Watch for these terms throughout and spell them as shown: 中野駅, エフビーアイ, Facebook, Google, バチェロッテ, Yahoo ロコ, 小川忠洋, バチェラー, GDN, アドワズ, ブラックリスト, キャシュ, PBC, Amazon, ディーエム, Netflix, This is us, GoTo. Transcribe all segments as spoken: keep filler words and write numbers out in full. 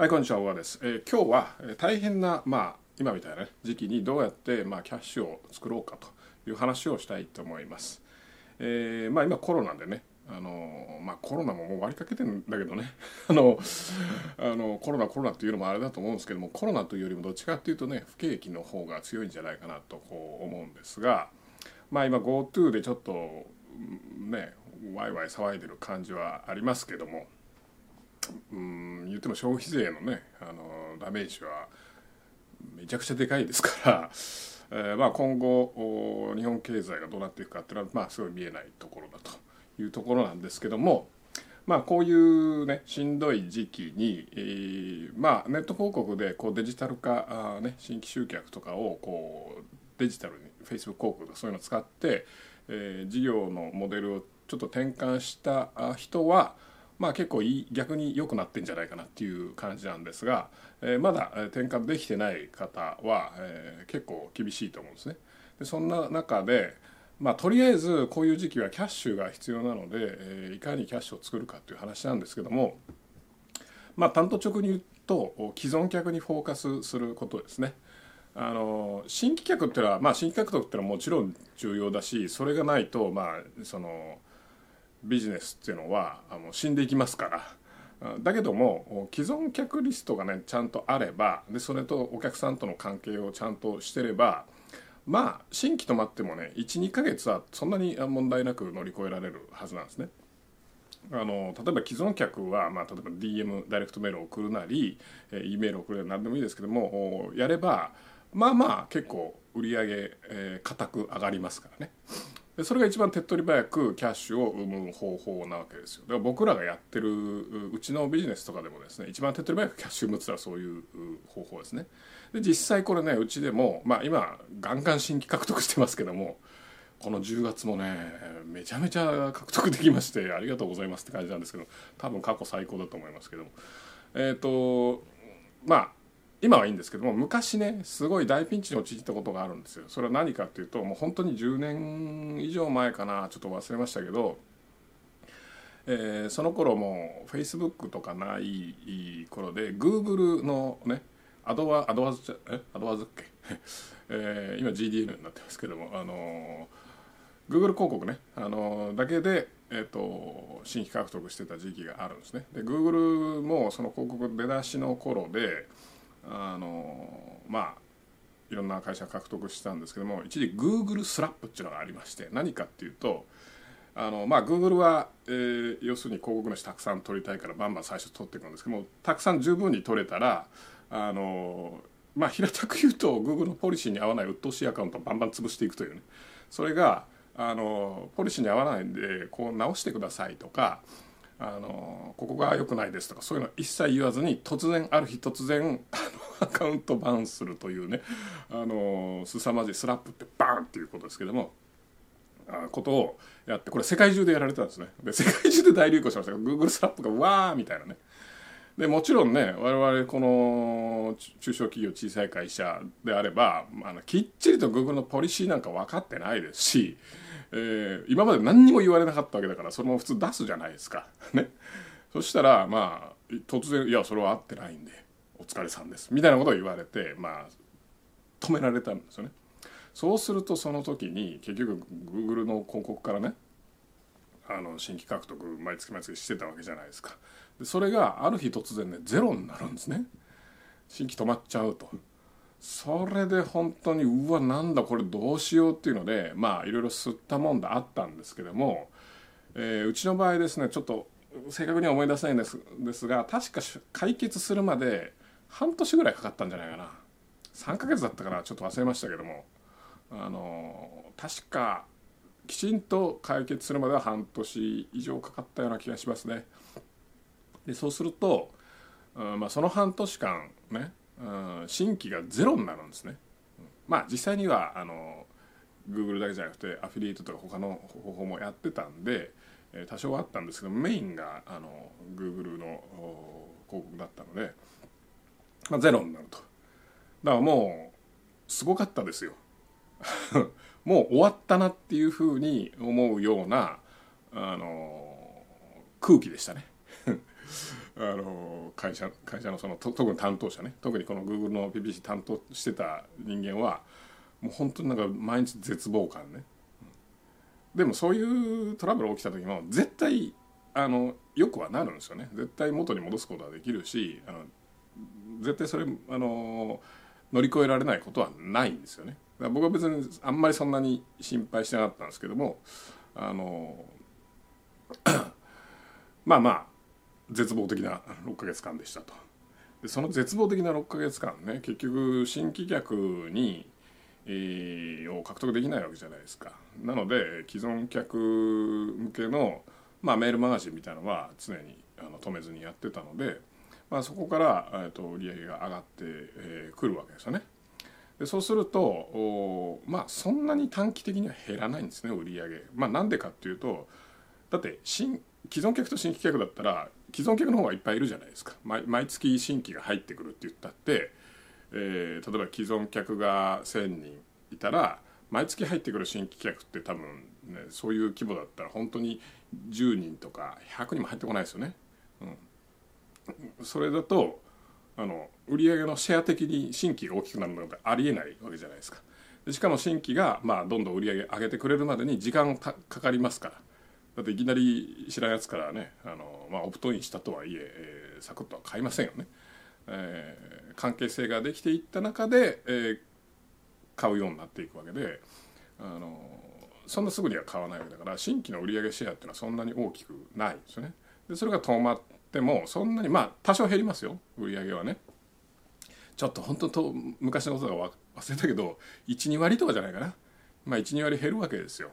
はい、こんにちは、小川です。えー、今日は大変な、まあ、今みたいな、ね、時期にどうやって、まあ、キャッシュを作ろうかという話をしたいと思います。えーまあ、今コロナでね、あのまあ、コロナももう終わりかけてるんだけどねあのあのコロナコロナっていうのもあれだと思うんですけども、コロナというよりもどっちかっていうとね、不景気の方が強いんじゃないかなとこう思うんですが、まあ、今 GoTo でちょっとねワイワイ騒いでる感じはありますけども、うーん言っても消費税のねあのダメージはめちゃくちゃでかいですから。えーまあ、今後日本経済がどうなっていくかっていうのは、まあ、すごい見えないところだというところなんですけども、まあ、こういうねしんどい時期に、えーまあ、ネット広告でこうデジタル化、あ、ね、新規集客とかをこうデジタルに Facebook 広告とかそういうのを使って、えー、事業のモデルをちょっと転換した人は、まあ、結構いい逆に良くなってんじゃないかなっていう感じなんですが、えー、まだ転換できてない方は、えー、結構厳しいと思うんですね。でそんな中で、まあ、とりあえずこういう時期はキャッシュが必要なので、えー、いかにキャッシュを作るかっていう話なんですけども、まあ、単刀直入に言うと既存客にフォーカスすることですね。あの新規客っていうのは、まあ、新規獲得っていうのはもちろん重要だし、それがないとまあそのビジネスっていうのはあの死んでいきますから。だけども既存客リストがねちゃんとあれば、でそれとお客さんとの関係をちゃんとしてれば、まあ新規とまってもねいちにかげつはそんなに問題なく乗り越えられるはずなんですね。あの例えば既存客は、まあ、例えば ディーエム ダイレクトメールを送るなり E メールを送るなり何でもいいですけども、やればまあまあ結構売り上げ、えー、固く上がりますからね。それが一番手っ取り早くキャッシュを生む方法なわけですよ。だから僕らがやってるうちのビジネスとかでもですね、一番手っ取り早くキャッシュを生むっていうのはそういう方法ですね。で実際これねうちでも、まあ、今ガンガン新規獲得してますけども、このじゅうがつもねめちゃめちゃ獲得できましてありがとうございますって感じなんですけど、多分過去最高だと思いますけども、えっとまあ今はいいんですけども、昔ねすごい大ピンチに陥ったことがあるんですよ。それは何かっていうと、もう本当にじゅうねん以上前かな、ちょっと忘れましたけど、えー、その頃もう Facebook とかない頃で Google のねアドワアドワズえアドワズっけえー、今 ジーディーエヌ になってますけども、あのー、Google 広告ね、あのー、だけでえーと新規獲得してた時期があるんですね。で Google もその広告出だしの頃であのまあいろんな会社獲得したんですけども、一時 Google スラップっていうのがありまして、何かっていうとあの、まあ、Google は、えー、要するに広告主たくさん取りたいからバンバン最初取っていくんですけども、たくさん十分に取れたらあの、まあ、平たく言うと Google のポリシーに合わない鬱陶しいアカウントをバンバン潰していくというね。それがあのポリシーに合わないんでこう直してくださいとか、あのここが良くないですとかそういうの一切言わずに、突然ある日突然あのアカウントバンするというね、あの凄まじいスラップってバーンっていうことですけども、あことをやって、これ世界中でやられたんですね。で世界中で大流行しました。 Google スラップがわーみたいなね。でもちろんね我々この中小企業小さい会社であれば、あのきっちりと Google のポリシーなんか分かってないですし、えー、今まで何にも言われなかったわけだからそのまま普通出すじゃないですかね。そしたらまあ突然「いやそれは合ってないんでお疲れさんです」みたいなことを言われて、まあ止められたんですよね。そうするとその時に結局 Google の広告からねあの新規獲得毎月毎月してたわけじゃないですか。でそれがある日突然ねゼロになるんですね。新規止まっちゃうと。それで本当にうわなんだこれどうしようっていうので、まあいろいろ吸ったもんだあったんですけども、えー、うちの場合ですねちょっと正確には思い出せないんです、ですが確か解決するまで半年ぐらいかかったんじゃないかな、さんかげつだったかな、ちょっと忘れましたけども、あのー、確かきちんと解決するまでは半年以上かかったような気がしますね。でそうすると、うんまあ、その半年間ね新規がゼロになるんですね。まあ実際にはあの Google だけじゃなくてアフィリエイトとか他の方法もやってたんで多少はあったんですけど、メインがあの Google の広告だったので、まあ、ゼロになると。だからもうすごかったですよもう終わったなっていうふうに思うようなあの空気でしたねあの会社会社のその特に担当者ね、特にこの Google の ピービーシー 担当してた人間はもう本当になんか毎日絶望感ね。でもそういうトラブル起きた時も絶対あのよくはなるんですよね。絶対元に戻すことはできるし、あの絶対それあの乗り越えられないことはないんですよね。だから僕は別にあんまりそんなに心配してなかったんですけども、あのまあまあ絶望的なろっかげつかんでしたと。でその絶望的なろっかげつかんね、結局新規客に、えー、を獲得できないわけじゃないですか。なので既存客向けの、まあ、メールマガジンみたいなのは常にあの止めずにやってたので、まあ、そこから、えー、と売り上げが上がってく、えー、るわけですよね。でそうするとまあそんなに短期的には減らないんですね、売り上げ。まあ、なんでかっていうと、だって新既存客と新規客だったら既存客の方がいっぱいいるじゃないですか。 毎, 毎月新規が入ってくるって言ったって、えー、例えば既存客がせんにんいたら毎月入ってくる新規客って多分、ね、そういう規模だったら本当にじゅうにんとかひゃくにんも入ってこないですよね、うん、それだとあの売り上げのシェア的に新規が大きくなるのがありえないわけじゃないですか。でしかも新規が、まあ、どんどん売り上げ上げてくれるまでに時間かかりますから、だっていきなり知らんやつからね、あの、まあ、オプトインしたとはいえサクッとは買いませんよね、えー、関係性ができていった中で、えー、買うようになっていくわけで、あのそんなすぐには買わないわけだから、新規の売上シェアっていうのはそんなに大きくないんですよね。でそれが止まってもそんなに、まあ多少減りますよ、売上はね。ちょっと本当と昔のことは忘れたけど いち,に 割とかじゃないかな、まあ いち,に 割減るわけですよ。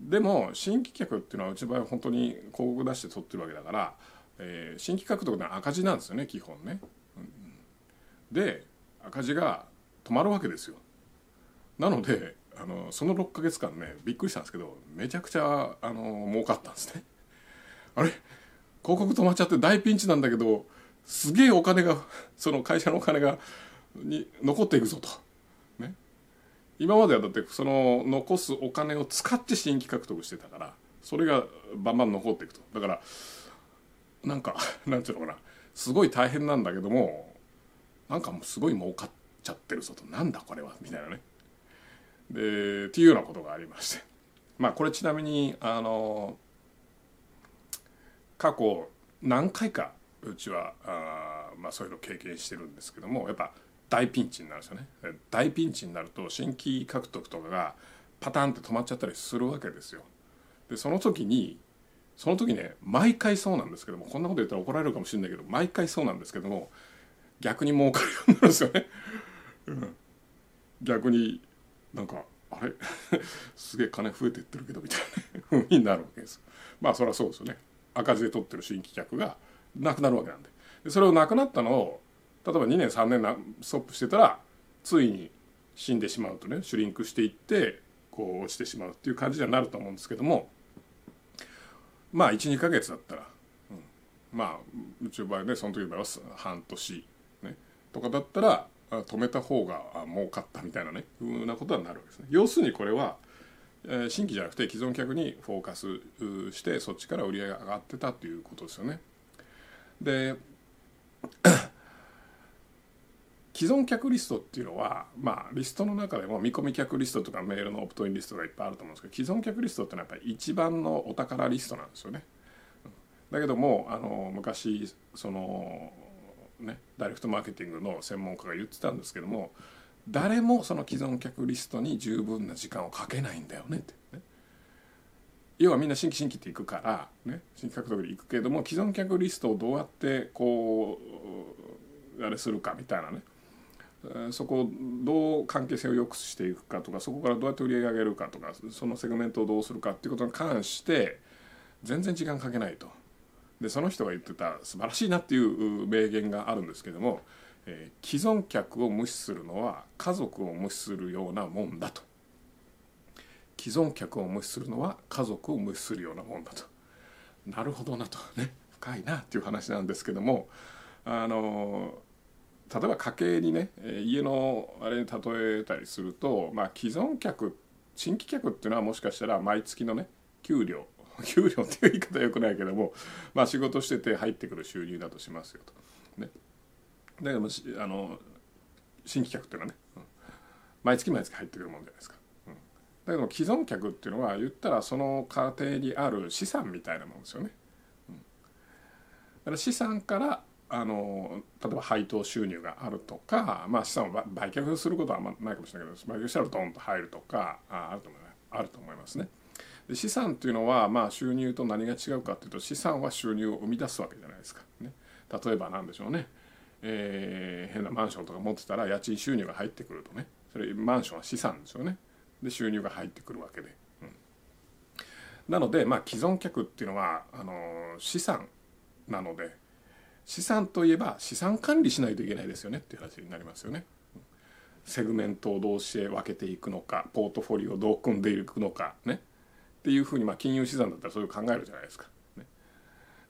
でも新規客っていうのはうちの場合は本当に広告出して取ってるわけだから、えー、新規獲得の赤字なんですよね、基本ね、うん、で赤字が止まるわけですよ。なのであのそのろっかげつかんね、びっくりしたんですけど、めちゃくちゃあの儲かったんですね。あれ広告止まっちゃって大ピンチなんだけど、すげえお金がその会社のお金がに残っていくぞと。今まではだってその残すお金を使って新規獲得してたから、それがバンバン残っていくと。だからなんかなんていうのかな、すごい大変なんだけども、なんかもうすごい儲かっちゃってるぞと、なんだこれはみたいなね。でっていうようなことがありまして、まあこれちなみにあの過去何回かうちはあまあそういうの経験してるんですけども、やっぱ大ピンチになるんですよね。大ピンチになると新規獲得とかがパターンって止まっちゃったりするわけですよ。でその時にその時ね、毎回そうなんですけども、こんなこと言ったら怒られるかもしれないけど、毎回そうなんですけども、逆に儲かるようになるんですよね、うん、逆になんかあれすげえ金増えてってるけどみたいな風になるわけです。まあそりゃそうですよね。赤字で取ってる新規客がなくなるわけなんで、でそれをなくなったのを例えばにねんさんねんなストップしてたらついに死んでしまうとね、シュリンクしていってこう落ちてしまうっていう感じになると思うんですけども、まあ いち,に ヶ月だったら、うん、まあうちの場合ね、その時の場合は半年、ね、とかだったら止めた方が儲かったみたいなね、ふうなことになるわけですね。要するにこれは新規じゃなくて既存客にフォーカスしてそっちから売り上げが上がってたということですよね。で既存客リストっていうのは、まあリストの中でも見込み客リストとかメールのオプトインリストがいっぱいあると思うんですけど、既存客リストってのはやっぱり一番のお宝リストなんですよね。だけどもあの昔そのねダイレクトマーケティングの専門家が言ってたんですけども、誰もその既存客リストに十分な時間をかけないんだよねってね。要はみんな新規新規っていくからね、新規獲得でいくけども既存客リストをどうやってこうあれするかみたいなね、そこをどう関係性を良くしていくかとか、そこからどうやって売り上げ上げるかとか、そのセグメントをどうするかっていうことに関して全然時間かけないと。でその人が言ってた素晴らしいなっていう名言があるんですけども、えー、既存客を無視するのは家族を無視するようなもんだと。既存客を無視するのは家族を無視するようなもんだと。なるほどなとね、深いなっていう話なんですけども、あのー例えば家計にね、家のあれに例えたりすると、まあ既存客新規客っていうのはもしかしたら毎月のね給料給料っていう言い方はよくないけども、まあ、仕事してて入ってくる収入だとしますよと、ね、だけどもあの新規客っていうのはね、うん、毎月毎月入ってくるもんじゃないですか、うん、だけども既存客っていうのは言ったらその家庭にある資産みたいなもんですよね、うん、だから資産からあの例えば配当収入があるとか、まあ、資産を売却することはあんまないかもしれないけど売却したらドンと入るとか あ, あ, ると思いますあると思いますね。で資産っていうのは、まあ、収入と何が違うかっていうと資産は収入を生み出すわけじゃないですか、ね、例えば何でしょうね、えー、変なマンションとか持ってたら家賃収入が入ってくるとねそれマンションは資産ですよね。で収入が入ってくるわけで、うん、なので、まあ、既存客っていうのはあの資産なので資産といえば資産管理しないといけないですよねっていう話になりますよね。セグメントをどうして分けていくのかポートフォリオをどう組んでいくのかねっていうふうに、まあ、金融資産だったらそういう考えるじゃないですか、ね、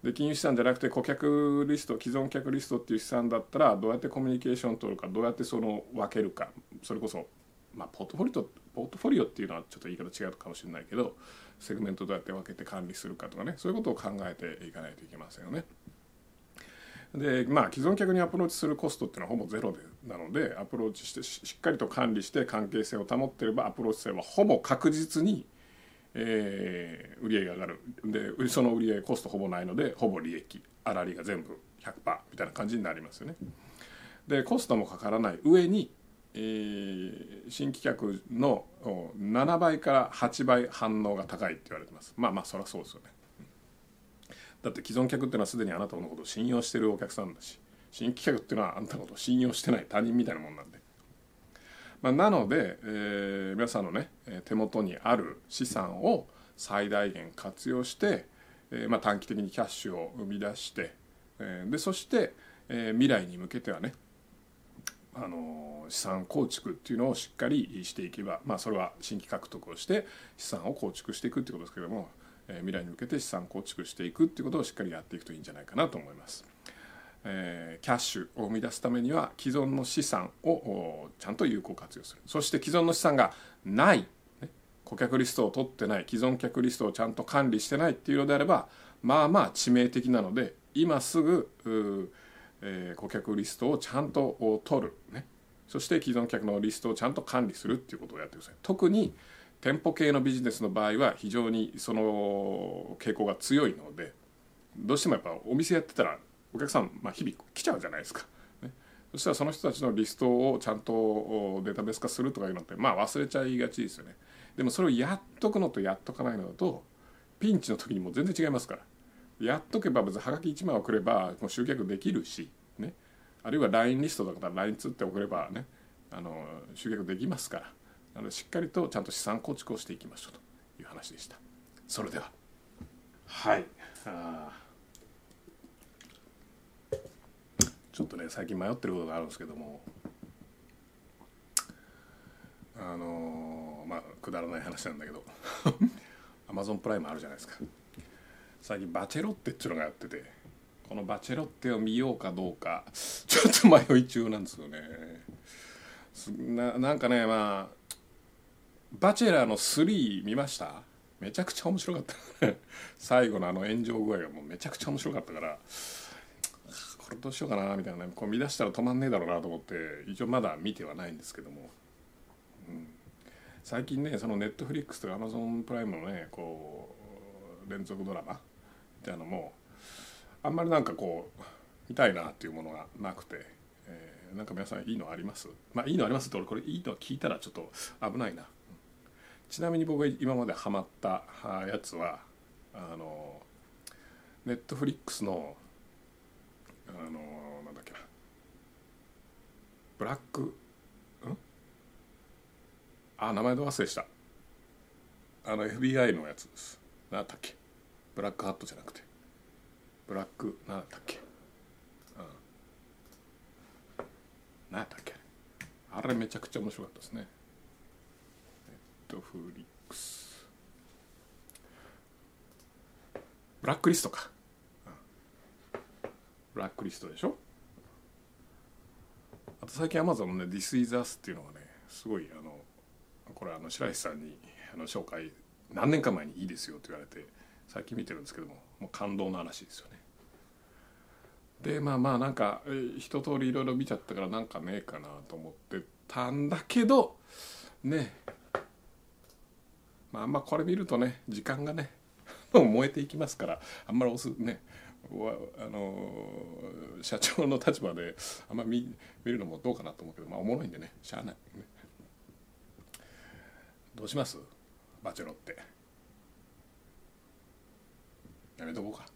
で金融資産じゃなくて顧客リスト既存客リストっていう資産だったらどうやってコミュニケーションを取るかどうやってその分けるかそれこそ、まあ、ポートフォリオポートフォリオっていうのはちょっと言い方違うかもしれないけどセグメントをどうやって分けて管理するかとかねそういうことを考えていかないといけませんよね。でまあ、既存客にアプローチするコストっていうのはほぼゼロでなのでアプローチしてしっかりと管理して関係性を保っていればアプローチすればほぼ確実に、えー、売り上げが上がるでその売り上げコストほぼないのでほぼ利益粗利が全部 ひゃくパーセント みたいな感じになりますよね。でコストもかからない上に、えー、新規客のななばいからはちばい反応が高いって言われてます。まあまあそりゃそうですよね。だって既存客っていうのはすでにあなたのことを信用してるお客さんだし新規客っていうのはあなたのことを信用してない他人みたいなもんなんで、まあ、なので、えー、皆さんのね手元にある資産を最大限活用して、えーまあ、短期的にキャッシュを生み出して、えー、でそして、えー、未来に向けてはね、あのー、資産構築っていうのをしっかりしていけば、まあ、それは新規獲得をして資産を構築していくってことですけども未来に向けて資産構築していくっていうことをしっかりやっていくといいんじゃないかなと思います、えー、キャッシュを生み出すためには既存の資産をちゃんと有効活用するそして既存の資産がない、ね、顧客リストを取ってない既存客リストをちゃんと管理してないっていうのであればまあまあ致命的なので今すぐ、えー、顧客リストをちゃんと取る、ね、そして既存客のリストをちゃんと管理するっていうことをやってください。特に店舗系のビジネスの場合は非常にその傾向が強いのでどうしてもやっぱお店やってたらお客さんまあ日々来ちゃうじゃないですか、ね、そしたらその人たちのリストをちゃんとデータベース化するとかいうのってまあ忘れちゃいがちですよね。でもそれをやっとくのとやっとかないのだとピンチの時にもう全然違いますから、やっとけば別にはがきいちまい送ればもう集客できるし、ね、あるいは ライン リストだから ライン 通って送ればねあの集客できますからなのでしっかりとちゃんと資産構築をしていきましょうという話でした。それでははいあちょっとね最近迷ってることがあるんですけどもあのー、まあくだらない話なんだけどアマゾンプライムあるじゃないですか。最近バチェロッテっていうのがやっててこのバチェロッテを見ようかどうかちょっと迷い中なんですよね。な, なんかねまあバチェラーのスリー見ました。めちゃくちゃ面白かった最後のあの炎上具合がもうめちゃくちゃ面白かったからこれどうしようかなみたいな、ね、こう見出したら止まんねえだろうなと思って一応まだ見てはないんですけども、うん、最近ねそのネットフリックスとかアマゾンプライムのねこう連続ドラマみたいなのもあんまりなんかこう見たいなっていうものがなくて、えー、なんか皆さんいいのあります？まあいいのありますって俺これいいの聞いたらちょっと危ないな。ちなみに僕が今までハマったやつはあのネットフリックスのあのなんだっけなブラックんあ名前ど忘れしたあの エフビーアイ のやつです。なんだっけブラックハットじゃなくてブラックなんだっけうんなんだっけあれめちゃくちゃ面白かったですね。ネットフリックスブラックリストか、うん、ブラックリストでしょ。あと最近 Amazon のね This is us っていうのがねすごいあのこれあの白石さんにあの紹介何年か前にいいですよって言われて最近見てるんですけども、もう感動の話ですよね。でまあまあなんか一通りいろいろ見ちゃったからなんかねえかなと思ってたんだけどね、まああんまこれ見るとね時間がねもう燃えていきますから、あんまり押すね、あのー、社長の立場であんま 見, 見るのもどうかなと思うけど、まあおもろいんでねしゃあない、ね、どうしますバチェロってやめとこうか。